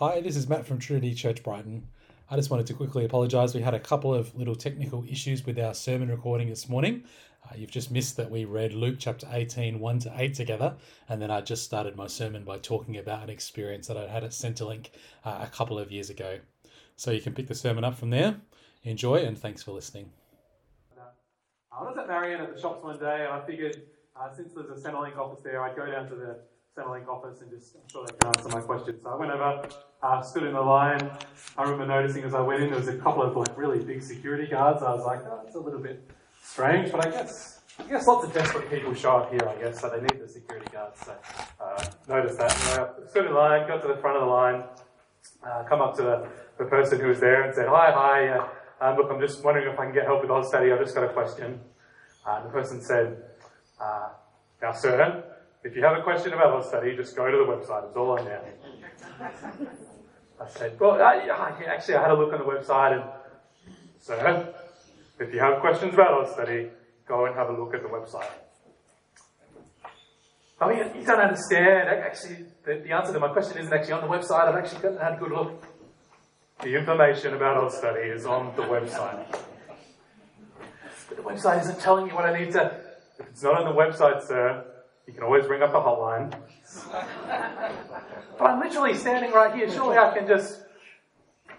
Hi, this is Matt from Trinity Church Brighton. I just wanted to quickly apologise. We had a couple of little technical issues with our sermon recording this morning. You've just missed that we read Luke chapter 18, 1-8 together, and then I just started my sermon by talking about an experience that I had at Centrelink a couple of years ago. So you can pick the sermon up from there. Enjoy, and thanks for listening. I was at Marion at the shops one day, and I figured since there's a Centrelink office there, I'd go down to the Centrelink office and just, I'm sure they can answer my questions. So I went over, stood in the line. I remember noticing as I went in, there was a couple of like really big security guards. I was like, oh, that's a little bit strange, but I guess lots of desperate people show up here, so they need the security guards. So noticed that. And I stood in line, got to the front of the line, come up to the person who was there and said, hi, look, I'm just wondering if I can get help with OZ study. I've just got a question. The person said, now, sir, if you have a question about OZ study, just go to the website. It's all on there. I said, well, actually, I had a look on the website, and sir, if you have questions about OZ study, go and have a look at the website. Oh, you don't understand. Actually, the answer to my question isn't actually on the website. I've actually had a good look. The information about OZ study is on the website. But the website isn't telling you what I need to. If it's not on the website, sir, you can always ring up the hotline. But I'm literally standing right here. Surely I can just,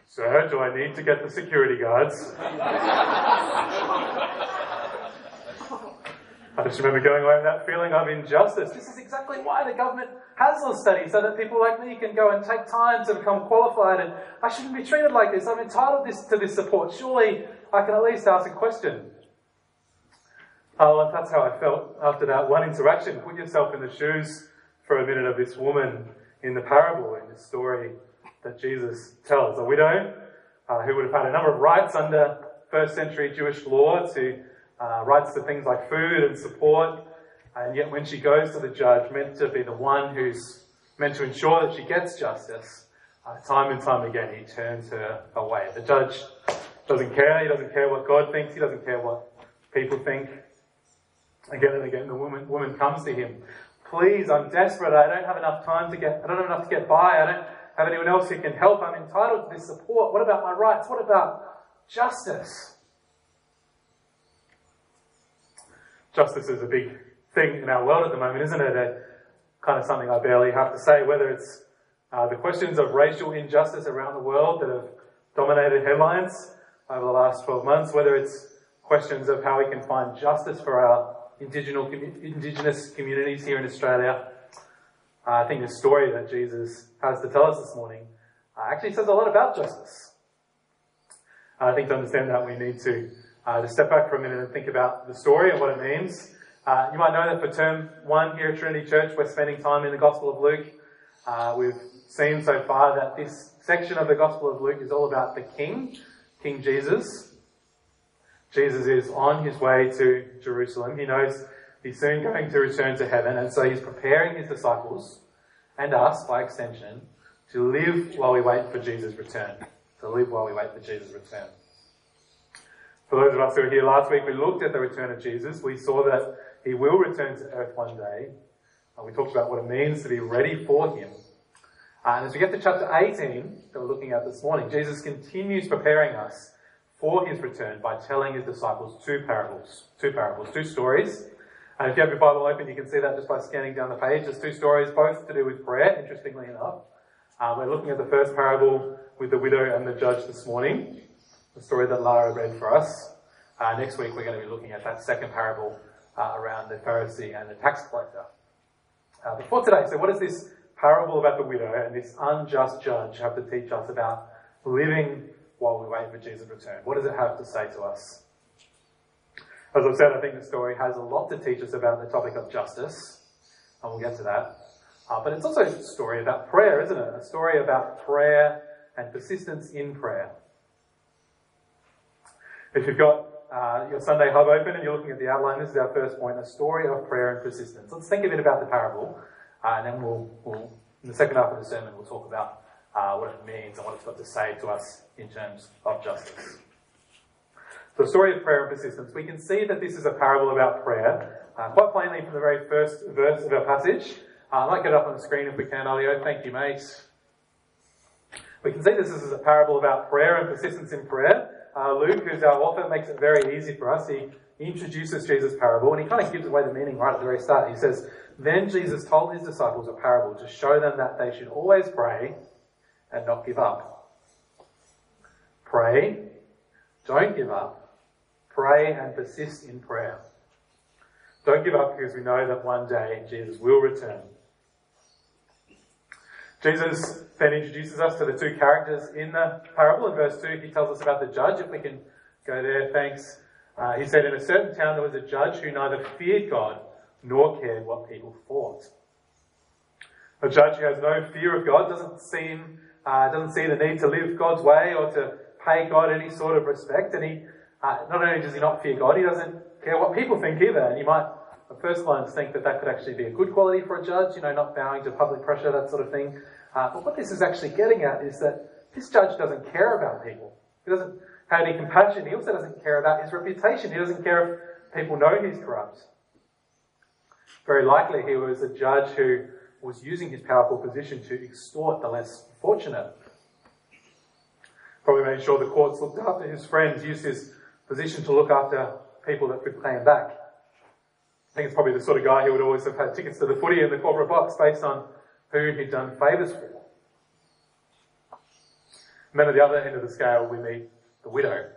sir, do I need to get the security guards? I just remember going away with that feeling of injustice. This is exactly why the government has OZ study, so that people like me can go and take time to become qualified, and I shouldn't be treated like this. I'm entitled to this support. Surely I can at least ask a question. Oh, that's how I felt after that one interaction. Put yourself in the shoes for a minute of this woman in the parable, in the story that Jesus tells. A widow who would have had a number of rights under first century Jewish law, to rights to things like food and support, and yet when she goes to the judge, meant to be the one who's meant to ensure that she gets justice, time and time again he turns her away. The judge doesn't care. He doesn't care what God thinks. He doesn't care what people think. Again and again, the woman comes to him. Please, I'm desperate. I don't have enough to get by. I don't have anyone else who can help. I'm entitled to this support. What about my rights? What about justice? Justice is a big thing in our world at the moment, isn't it? Kind of something I barely have to say. Whether it's the questions of racial injustice around the world that have dominated headlines over the last 12 months, whether it's questions of how we can find justice for our Indigenous communities here in Australia. I think the story that Jesus has to tell us this morning actually says a lot about justice. I think to understand that we need to step back for a minute and think about the story and what it means. You might know that for term one here at Trinity Church, we're spending time in the Gospel of Luke. We've seen so far that this section of the Gospel of Luke is all about the King, King Jesus. Jesus is on his way to Jerusalem. He knows he's soon going to return to heaven, and so he's preparing his disciples, and us by extension, to live while we wait for Jesus' return. For those of us who were here last week, we looked at the return of Jesus. We saw that he will return to earth one day. We talked about what it means to be ready for him. And as we get to chapter 18 that we're looking at this morning, Jesus continues preparing us for his return by telling his disciples two stories. And if you have your Bible open, you can see that just by scanning down the page. There's two stories, both to do with prayer, interestingly enough. We're looking at the first parable with the widow and the judge this morning, the story that Lara read for us. Next week, we're going to be looking at that second parable around the Pharisee and the tax collector. But for today, so what does this parable about the widow and this unjust judge have to teach us about living while we wait for Jesus' return? What does it have to say to us? As I've said, I think the story has a lot to teach us about the topic of justice, and we'll get to that. But it's also a story about prayer, isn't it? A story about prayer and persistence in prayer. If you've got your Sunday Hub open and you're looking at the outline, this is our first point, a story of prayer and persistence. Let's think a bit about the parable, and then we'll in the second half of the sermon, we'll talk about what it means and what it's got to say to us in terms of justice. So, the story of prayer and persistence. We can see that this is a parable about prayer, quite plainly from the very first verse of our passage. I might get it up on the screen if we can, Elio. Thank you, mate. We can see this as a parable about prayer and persistence in prayer. Luke, who's our author, makes it very easy for us. He introduces Jesus' parable, and he kind of gives away the meaning right at the very start. He says, "Then Jesus told his disciples a parable to show them that they should always pray and not give up." Pray, don't give up. Pray and persist in prayer. Don't give up, because we know that one day Jesus will return. Jesus then introduces us to the two characters in the parable. In verse 2, he tells us about the judge. If we can go there, thanks. He said, "In a certain town there was a judge who neither feared God nor cared what people thought." A judge who has no fear of God doesn't see the need to live God's way or to pay God any sort of respect. And he not only does he not fear God, he doesn't care what people think either. And you might, at first glance, think that that could actually be a good quality for a judge, you know, not bowing to public pressure, that sort of thing. But what this is actually getting at is that this judge doesn't care about people. He doesn't have any compassion. He also doesn't care about his reputation. He doesn't care if people know he's corrupt. Very likely he was a judge who was using his powerful position to extort the less fortunate. Probably made sure the courts looked after his friends, used his position to look after people that could claim back. I think it's probably the sort of guy who would always have had tickets to the footy in the corporate box based on who he'd done favours for. And then at the other end of the scale, we meet the widow.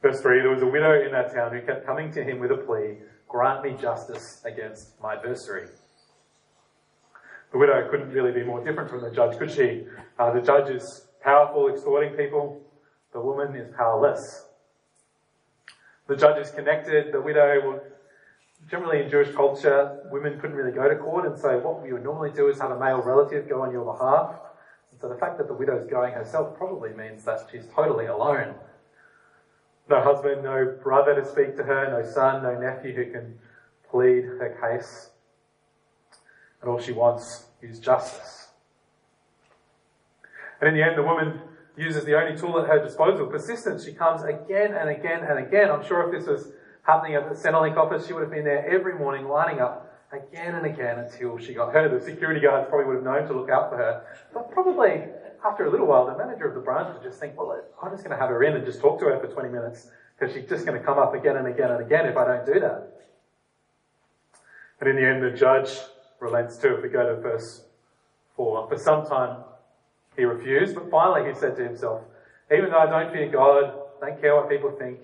Verse 3, "There was a widow in that town who kept coming to him with a plea, 'Grant me justice against my adversary.'" The widow couldn't really be more different from the judge, could she? The judge is powerful, extorting people. The woman is powerless. The judge is connected. The widow, well, generally in Jewish culture, women couldn't really go to court, and so what we would normally do is have a male relative go on your behalf. And so the fact that the widow's going herself probably means that she's totally alone. No husband, no brother to speak to her, no son, no nephew who can plead her case. And all she wants is justice. And in the end, the woman uses the only tool at her disposal, persistence. She comes again and again and again. I'm sure if this was happening at the Centrelink office, she would have been there every morning lining up again and again until she got her. The security guards probably would have known to look out for her. But probably after a little while, the manager of the branch would just think, well, I'm just going to have her in and just talk to her for 20 minutes because she's just going to come up again and again and again if I don't do that. And in the end, the judge relents too. If we go to verse 4, "For some time he refused, but finally he said to himself, 'Even though I don't fear God, don't care what people think,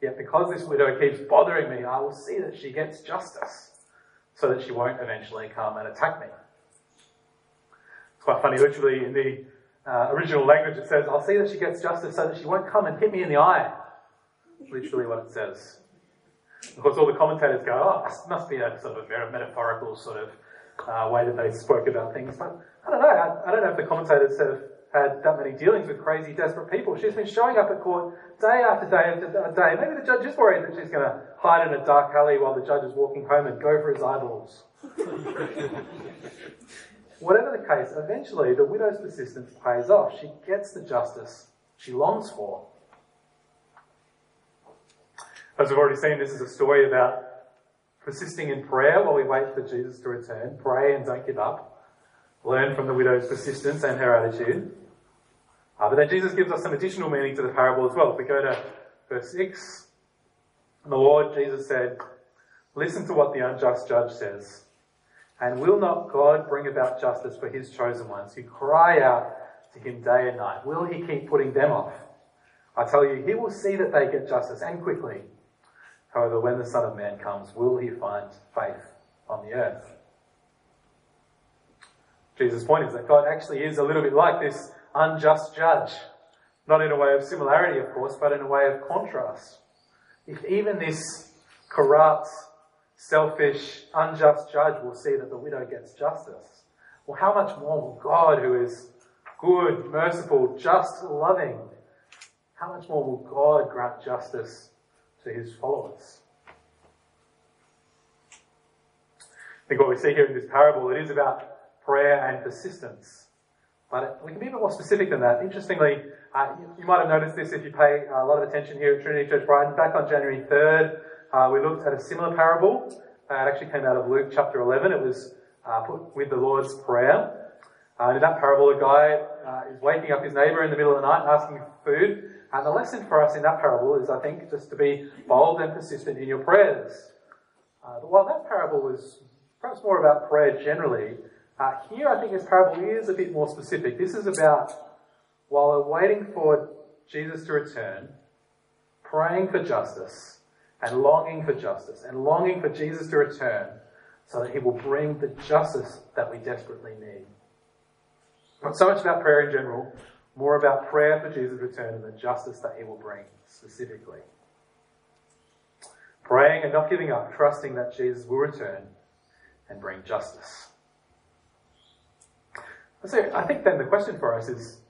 yet because this widow keeps bothering me, I will see that she gets justice so that she won't eventually come and attack me.'" It's quite funny, literally in the original language it says, "I'll see that she gets justice so that she won't come and hit me in the eye." Literally what it says. Of course, all the commentators go, "Oh, this must be a sort of a metaphorical sort of way that they spoke about things." But I don't know. I don't know if the commentators have had that many dealings with crazy, desperate people. She's been showing up at court day after day after day. Maybe the judge is worried that she's going to hide in a dark alley while the judge is walking home and go for his eyeballs. Whatever the case, eventually the widow's persistence pays off. She gets the justice she longs for. As we've already seen, this is a story about persisting in prayer while we wait for Jesus to return. Pray and don't give up. Learn from the widow's persistence and her attitude. But then Jesus gives us some additional meaning to the parable as well. If we go to verse 6, "And the Lord Jesus said, 'Listen to what the unjust judge says. And will not God bring about justice for his chosen ones who cry out to him day and night? Will he keep putting them off? I tell you, he will see that they get justice, and quickly. However, when the Son of Man comes, will he find faith on the earth?'" Jesus' point is that God actually is a little bit like this unjust judge. Not in a way of similarity, of course, but in a way of contrast. If even this corrupt, selfish, unjust judge will see that the widow gets justice, well, how much more will God, who is good, merciful, just, loving, how much more will God grant justice to his followers? I think what we see here in this parable, it is about prayer and persistence. But we can be a bit more specific than that. Interestingly, you might have noticed this if you pay a lot of attention here at Trinity Church Brighton. Back on January 3rd, we looked at a similar parable. It actually came out of Luke chapter 11. It was put with the Lord's Prayer. In that parable, the guy is waking up his neighbour in the middle of the night asking for food. And the lesson for us in that parable is, I think, just to be bold and persistent in your prayers. But while that parable is perhaps more about prayer generally, here I think this parable is a bit more specific. This is about, while we're waiting for Jesus to return, praying for justice and longing for justice and longing for Jesus to return so that he will bring the justice that we desperately need. Not so much about prayer in general, more about prayer for Jesus' return and the justice that he will bring specifically. Praying and not giving up, trusting that Jesus will return and bring justice. So I think then the question for us is,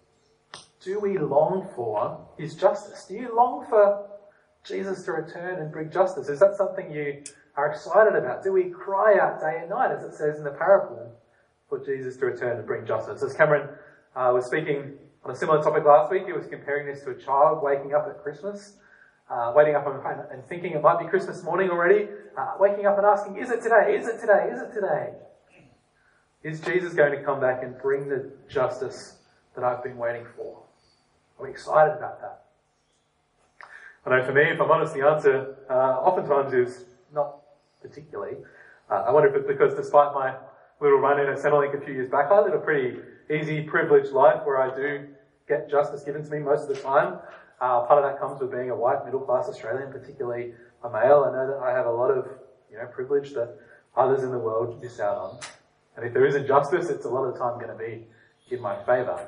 do we long for his justice? Do you long for Jesus to return and bring justice? Is that something you are excited about? Do we cry out day and night, as it says in the parable, for Jesus to return and bring justice? As Cameron was speaking on a similar topic last week, he was comparing this to a child waking up at Christmas, waiting up and thinking it might be Christmas morning already, waking up and asking, is it today? Is it today? Is it today? Is Jesus going to come back and bring the justice that I've been waiting for? I'm excited about that. I know for me, if I'm honest, the answer oftentimes is not particularly. I wonder if it's because despite my little run-in at Centrelink a few years back, I live a pretty easy, privileged life where I do get justice given to me most of the time. Part of that comes with being a white, middle-class Australian, particularly a male. I know that I have a lot of privilege that others in the world miss out on. And if there isn't justice, it's a lot of the time going to be in my favour.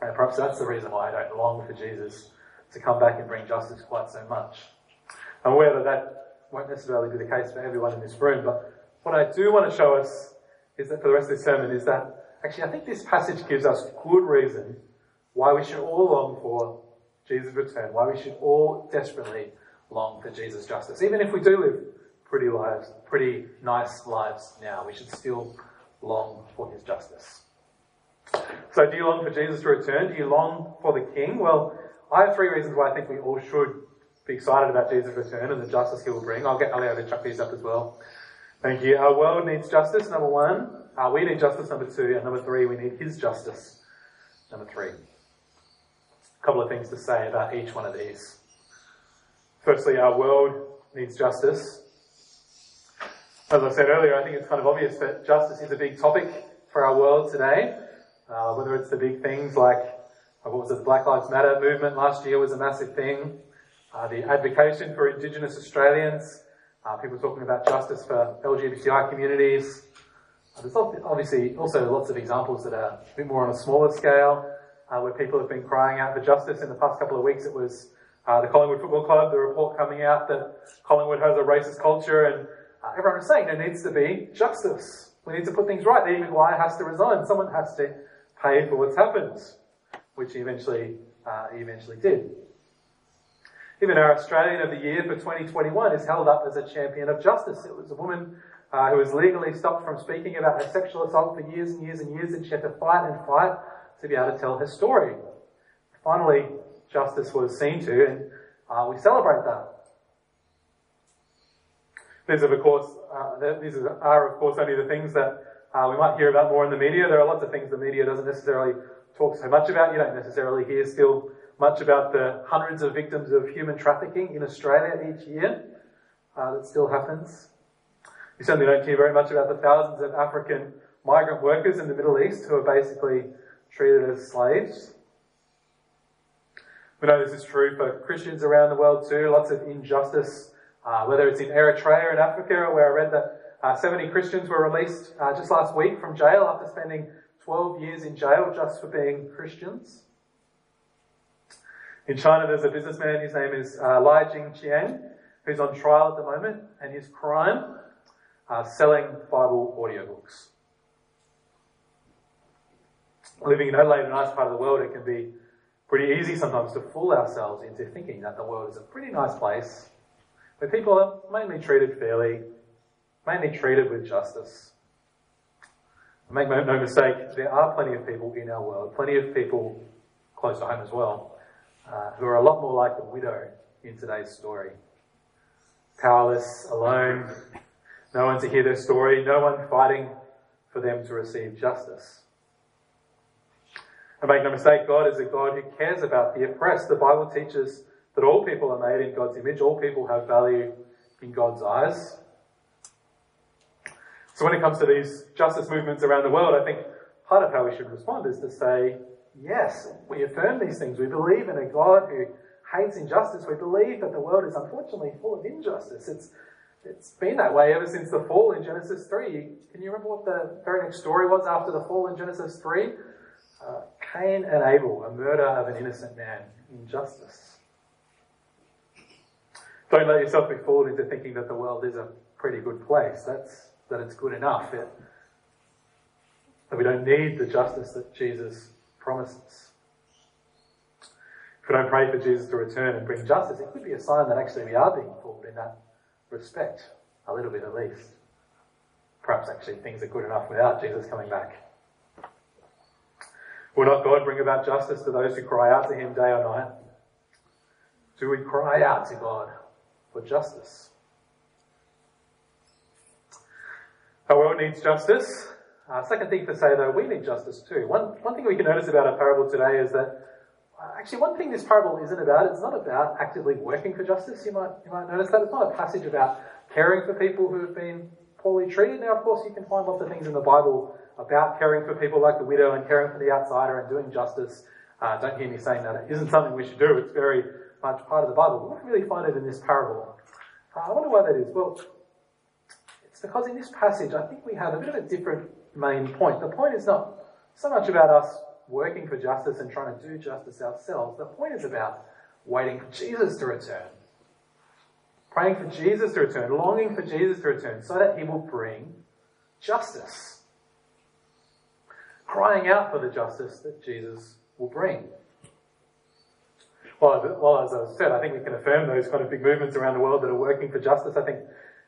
And perhaps that's the reason why I don't long for Jesus to come back and bring justice quite so much. I'm aware that that won't necessarily be the case for everyone in this room, but what I do want to show us is that for the rest of this sermon is that actually I think this passage gives us good reason why we should all long for Jesus' return, why we should all desperately long for Jesus' justice. Even if we do live pretty nice lives now, we should still long for his justice. So do you long for Jesus to return? Do you long for the King? Well, I have three reasons why I think we all should be excited about Jesus' return and the justice he will bring. I'll be able to chuck these up as well. Thank you. Our world needs justice, number one. We need justice, number two. And number three, we need his justice, number three. A couple of things to say about each one of these. Firstly, our world needs justice. As I said earlier, I think it's kind of obvious that justice is a big topic for our world today. Whether it's the big things like, the Black Lives Matter movement last year was a massive thing. The advocation for Indigenous Australians, people talking about justice for LGBTI communities. There's obviously also lots of examples that are a bit more on a smaller scale, where people have been crying out for justice. In the past couple of weeks, it was the Collingwood Football Club, the report coming out that Collingwood has a racist culture, and everyone was saying there needs to be justice. We need to put things right. Eddie Maguire has to resign. Someone has to pay for what's happened, which he eventually did. Even our Australian of the Year for 2021 is held up as a champion of justice. It was a woman who was legally stopped from speaking about her sexual assault for years and years and years, and she had to fight and fight to be able to tell her story. Finally, justice was seen to, and we celebrate that. These are, of course, only the things that we might hear about more in the media. There are lots of things the media doesn't necessarily talk so much about. You don't necessarily hear still much about the hundreds of victims of human trafficking in Australia each year. That still happens. You certainly don't hear very much about the thousands of African migrant workers in the Middle East who are basically treated as slaves. We know this is true for Christians around the world too. Lots of injustice, whether it's in Eritrea in Africa, where I read that 70 Christians were released just last week from jail after spending 12 years in jail just for being Christians. In China, there's a businessman, his name is Li Jingqiang, who's on trial at the moment, and his crime, selling Bible audiobooks. Living in Adelaide, a nice part of the world, it can be pretty easy sometimes to fool ourselves into thinking that the world is a pretty nice place where people are mainly treated fairly, mainly treated with justice. Make no mistake, there are plenty of people in our world, plenty of people close to home as well, who are a lot more like the widow in today's story. Powerless, alone, no one to hear their story, no one fighting for them to receive justice. And make no mistake, God is a God who cares about the oppressed. The Bible teaches that all people are made in God's image. All people have value in God's eyes. So when it comes to these justice movements around the world, I think part of how we should respond is to say, yes, we affirm these things. We believe in a God who hates injustice. We believe that the world is unfortunately full of injustice. It's been that way ever since the fall in Genesis 3. Can you remember what the very next story was after the fall in Genesis 3? Cain and Abel, a murder of an innocent man, injustice. Don't let yourself be fooled into thinking that the world is a pretty good place. That it's good enough. That we don't need the justice that Jesus promises. If we don't pray for Jesus to return and bring justice, it could be a sign that actually we are being fooled in that respect, a little bit at least. Perhaps actually things are good enough without Jesus coming back. Will not God bring about justice to those who cry out to him day or night? Do we cry out to God for justice? Our world needs justice. Second thing to say, though, we need justice too. One thing we can notice about our parable today is that actually, one thing this parable isn't about, it's not about actively working for justice. You might notice that. It's not a passage about caring for people who have been poorly treated. Now, of course, you can find lots of things in the Bible about caring for people like the widow and caring for the outsider and doing justice. Don't hear me saying that it isn't something we should do. It's very much part of the Bible. We don't really find it in this parable. I wonder why that is. Well, it's because in this passage, I think we have a bit of a different main point. The point is not so much about us working for justice and trying to do justice ourselves. The point is about waiting for Jesus to return. Praying for Jesus to return, longing for Jesus to return, so that he will bring justice. Crying out for the justice that Jesus will bring. Well, as I said, I think we can affirm those kind of big movements around the world that are working for justice. I think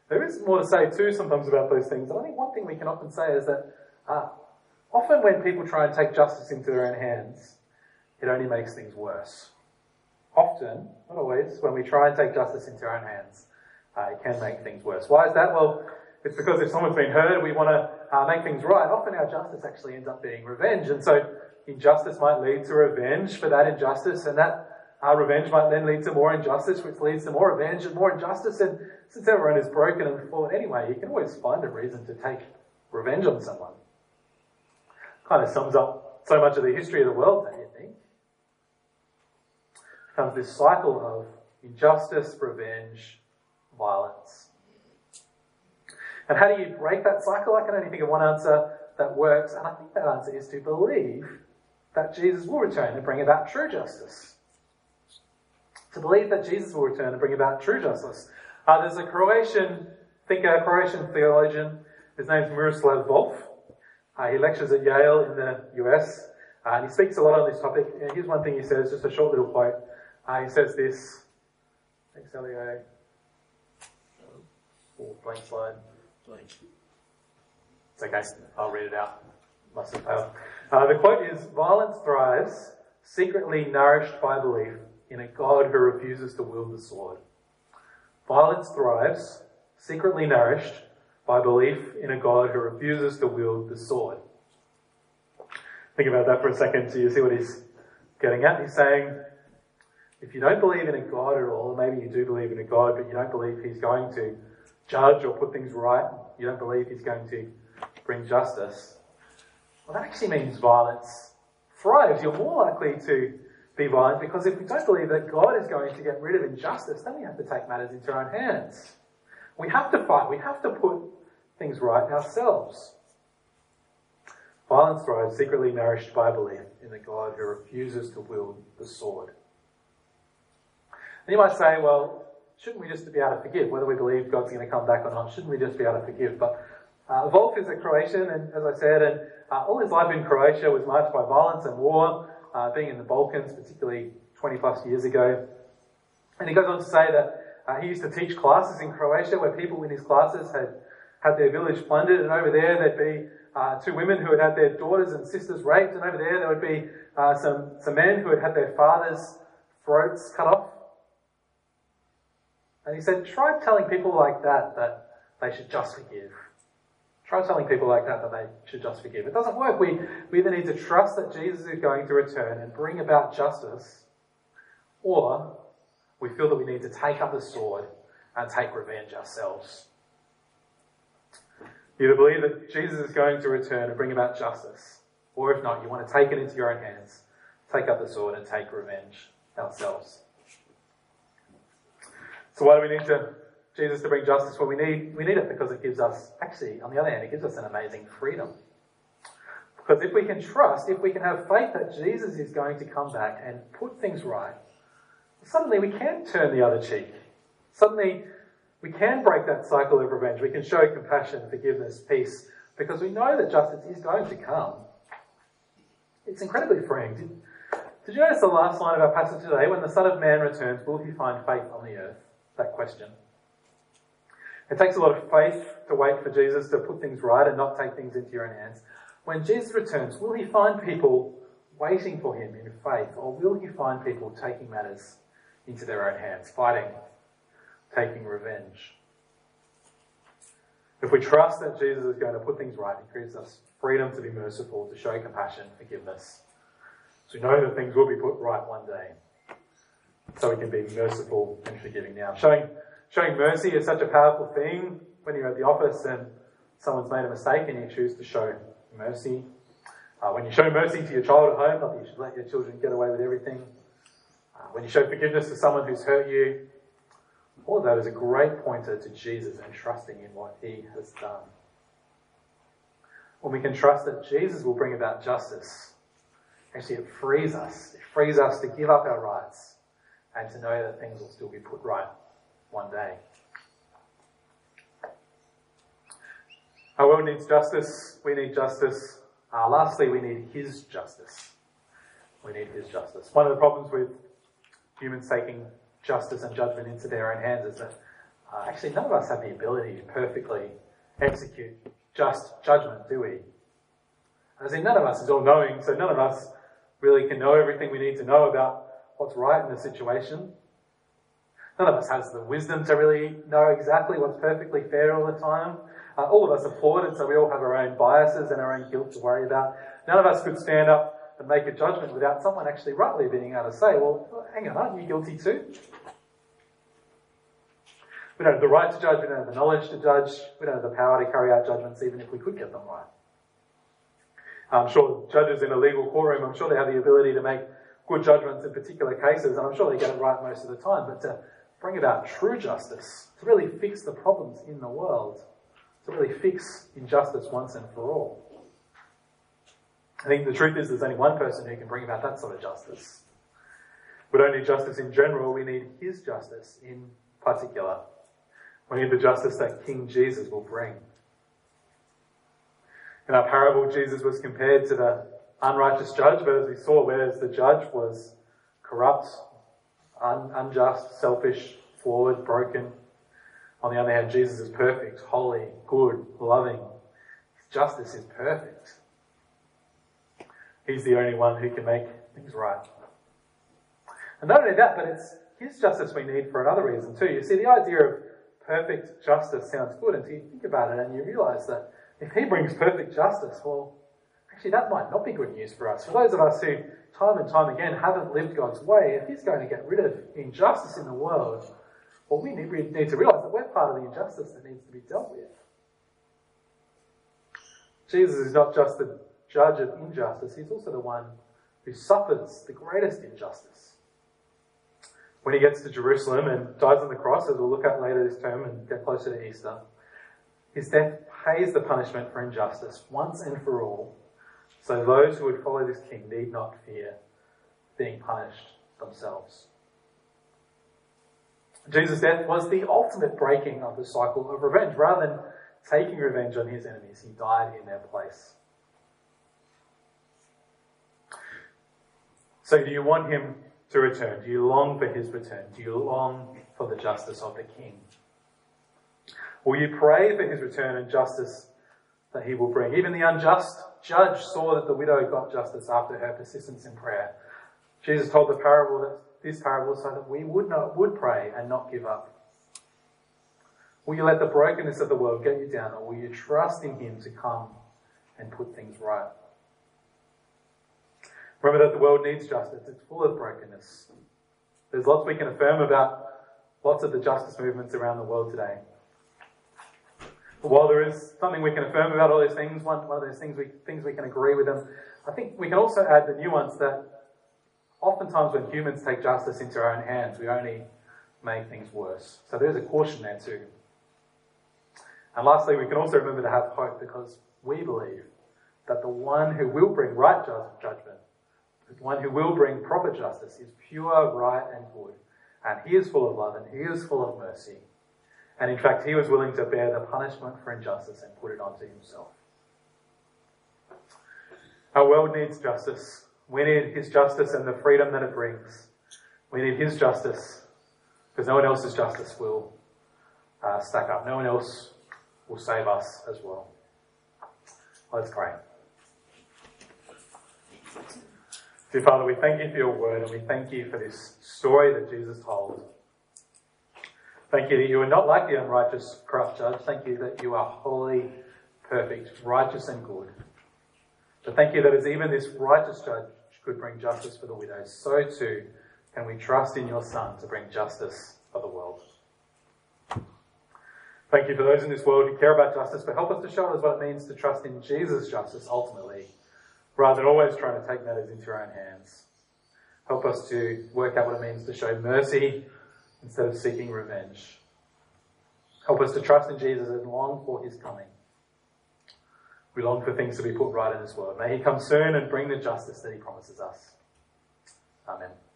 there is more to say too sometimes about those things. And I think one thing we can often say is that often when people try and take justice into their own hands, it only makes things worse. Often, not always, when we try and take justice into our own hands, it can make things worse. Why is that? Well, it's because if someone's been hurt, we want to make things right. Often our justice actually ends up being revenge. And so injustice might lead to revenge for that injustice, and that revenge might then lead to more injustice, which leads to more revenge and more injustice. And since everyone is broken and fallen anyway, you can always find a reason to take revenge on someone. Kind of sums up so much of the history of the world, don't you think? It becomes this cycle of injustice, revenge, violence. And how do you break that cycle? I can only think of one answer that works, and I think that answer is to believe that Jesus will return and bring about true justice. To believe that Jesus will return and bring about true justice. There's a Croatian thinker, Croatian theologian, his name's Miroslav Volf. He lectures at Yale in the US, and he speaks a lot on this topic. And here's one thing he says, just a short little quote. He says this. Thanks, Elio. Oh, blank slide. Blank. It's okay. I'll read it out. Must have failed. The quote is, "Violence thrives, secretly nourished by belief in a God who refuses to wield the sword." Violence thrives, secretly nourished by belief in a God who refuses to wield the sword. Think about that for a second. So you see what he's getting at? He's saying, if you don't believe in a God at all, maybe you do believe in a God, but you don't believe he's going to judge or put things right, you don't believe he's going to bring justice, well, that actually means violence thrives. You're more likely to be violent because if we don't believe that God is going to get rid of injustice, then we have to take matters into our own hands. We have to fight. We have to put things right ourselves. Violence thrives, secretly nourished by belief in the God who refuses to wield the sword. And you might say, well, shouldn't we just be able to forgive? Whether we believe God's going to come back or not, shouldn't we just be able to forgive? But Volf is a Croatian, and as I said, and all his life in Croatia was marked by violence and war, being in the Balkans, particularly 20 plus years ago. And he goes on to say that he used to teach classes in Croatia where people in his classes had their village plundered, and over there there'd be two women who had had their daughters and sisters raped, and over there would be some men who had had their fathers' throats cut off. And he said, try telling people like that they should just forgive. Try telling people like that that they should just forgive. It doesn't work. We either need to trust that Jesus is going to return and bring about justice, or we feel that we need to take up the sword and take revenge ourselves. You either believe that Jesus is going to return and bring about justice, or if not, you want to take it into your own hands, take up the sword and take revenge ourselves. So why do we need Jesus to bring justice? Well, we need it because it gives us, actually, on the other hand, it gives us an amazing freedom. Because if we can trust, if we can have faith that Jesus is going to come back and put things right, suddenly we can turn the other cheek. Suddenly we can break that cycle of revenge. We can show compassion, forgiveness, peace, because we know that justice is going to come. It's incredibly freeing. Did you notice the last line of our passage today? When the Son of Man returns, will he find faith on the earth? That question. It takes a lot of faith to wait for Jesus to put things right and not take things into your own hands. When Jesus returns, will he find people waiting for him in faith, or will he find people taking matters into their own hands, fighting, taking revenge? If we trust that Jesus is going to put things right, it gives us freedom to be merciful, to show compassion, forgiveness. So we know that things will be put right one day. So we can be merciful and forgiving now. Showing mercy is such a powerful thing. When you're at the office and someone's made a mistake and you choose to show mercy. When you show mercy to your child at home, not that you should let your children get away with everything. When you show forgiveness to someone who's hurt you. All of that is a great pointer to Jesus and trusting in what he has done. When we can trust that Jesus will bring about justice, actually it frees us. It frees us to give up our rights and to know that things will still be put right one day. Our world needs justice. We need justice. Lastly, we need his justice. We need his justice. One of the problems with humans taking justice and judgment into their own hands is that actually none of us have the ability to perfectly execute just judgment, do we? As in, none of us is all-knowing, so none of us really can know everything we need to know about what's right in the situation. None of us has the wisdom to really know exactly what's perfectly fair all the time. All of us are flawed, and so we all have our own biases and our own guilt to worry about. None of us could stand up and make a judgment without someone actually rightly being able to say, well, hang on, aren't you guilty too? We don't have the right to judge, we don't have the knowledge to judge, we don't have the power to carry out judgments even if we could get them right. I'm sure judges in a legal courtroom, I'm sure they have the ability to make good judgments in particular cases, and I'm sure they get it right most of the time, but to bring about true justice, to really fix the problems in the world, to really fix injustice once and for all. I think the truth is there's only one person who can bring about that sort of justice. We don't need justice in general, we need his justice in particular. We need the justice that King Jesus will bring. In our parable, Jesus was compared to the unrighteous judge, but as we saw, whereas the judge was corrupt, unjust, selfish, flawed, broken. On the other hand, Jesus is perfect, holy, good, loving. His justice is perfect. He's the only one who can make things right. And not only that, but it's his justice we need for another reason too. You see, the idea of perfect justice sounds good until you think about it and you realise that if he brings perfect justice, well, actually that might not be good news for us. For those of us who time and time again haven't lived God's way, if he's going to get rid of injustice in the world, well, we need to realise that we're part of the injustice that needs to be dealt with. Jesus is not just the judge of injustice, he's also the one who suffers the greatest injustice. When he gets to Jerusalem and dies on the cross, as we'll look at later this term and get closer to Easter, his death pays the punishment for injustice once and for all, so those who would follow this king need not fear being punished themselves. Jesus' death was the ultimate breaking of the cycle of revenge. Rather than taking revenge on his enemies, he died in their place. So do you want him to return? Do you long for his return? Do you long for the justice of the King? Will you pray for his return and justice that he will bring? Even the unjust judge saw that the widow got justice after her persistence in prayer. Jesus told this parable so that we would pray and not give up. Will you let the brokenness of the world get you down, or will you trust in him to come and put things right? Remember that the world needs justice. It's full of brokenness. There's lots we can affirm about lots of the justice movements around the world today. But while there is something we can affirm about all those things, one of those things we can agree with them, I think we can also add the nuance that oftentimes when humans take justice into our own hands, we only make things worse. So there's a caution there too. And lastly, we can also remember to have hope, because we believe that the one who will bring right judgment, the one who will bring proper justice, is pure, right and good. And he is full of love and he is full of mercy. And in fact, he was willing to bear the punishment for injustice and put it onto himself. Our world needs justice. We need his justice and the freedom that it brings. We need his justice, because no one else's justice will stack up. No one else will save us as well. Let's pray. Dear Father, we thank you for your word, and we thank you for this story that Jesus told. Thank you that you are not like the unrighteous, corrupt judge. Thank you that you are holy, perfect, righteous and good. But thank you that as even this righteous judge could bring justice for the widows, so too can we trust in your Son to bring justice for the world. Thank you for those in this world who care about justice, but help us to show us what it means to trust in Jesus' justice ultimately, rather than always trying to take matters into our own hands. Help us to work out what it means to show mercy instead of seeking revenge. Help us to trust in Jesus and long for his coming. We long for things to be put right in this world. May he come soon and bring the justice that he promises us. Amen.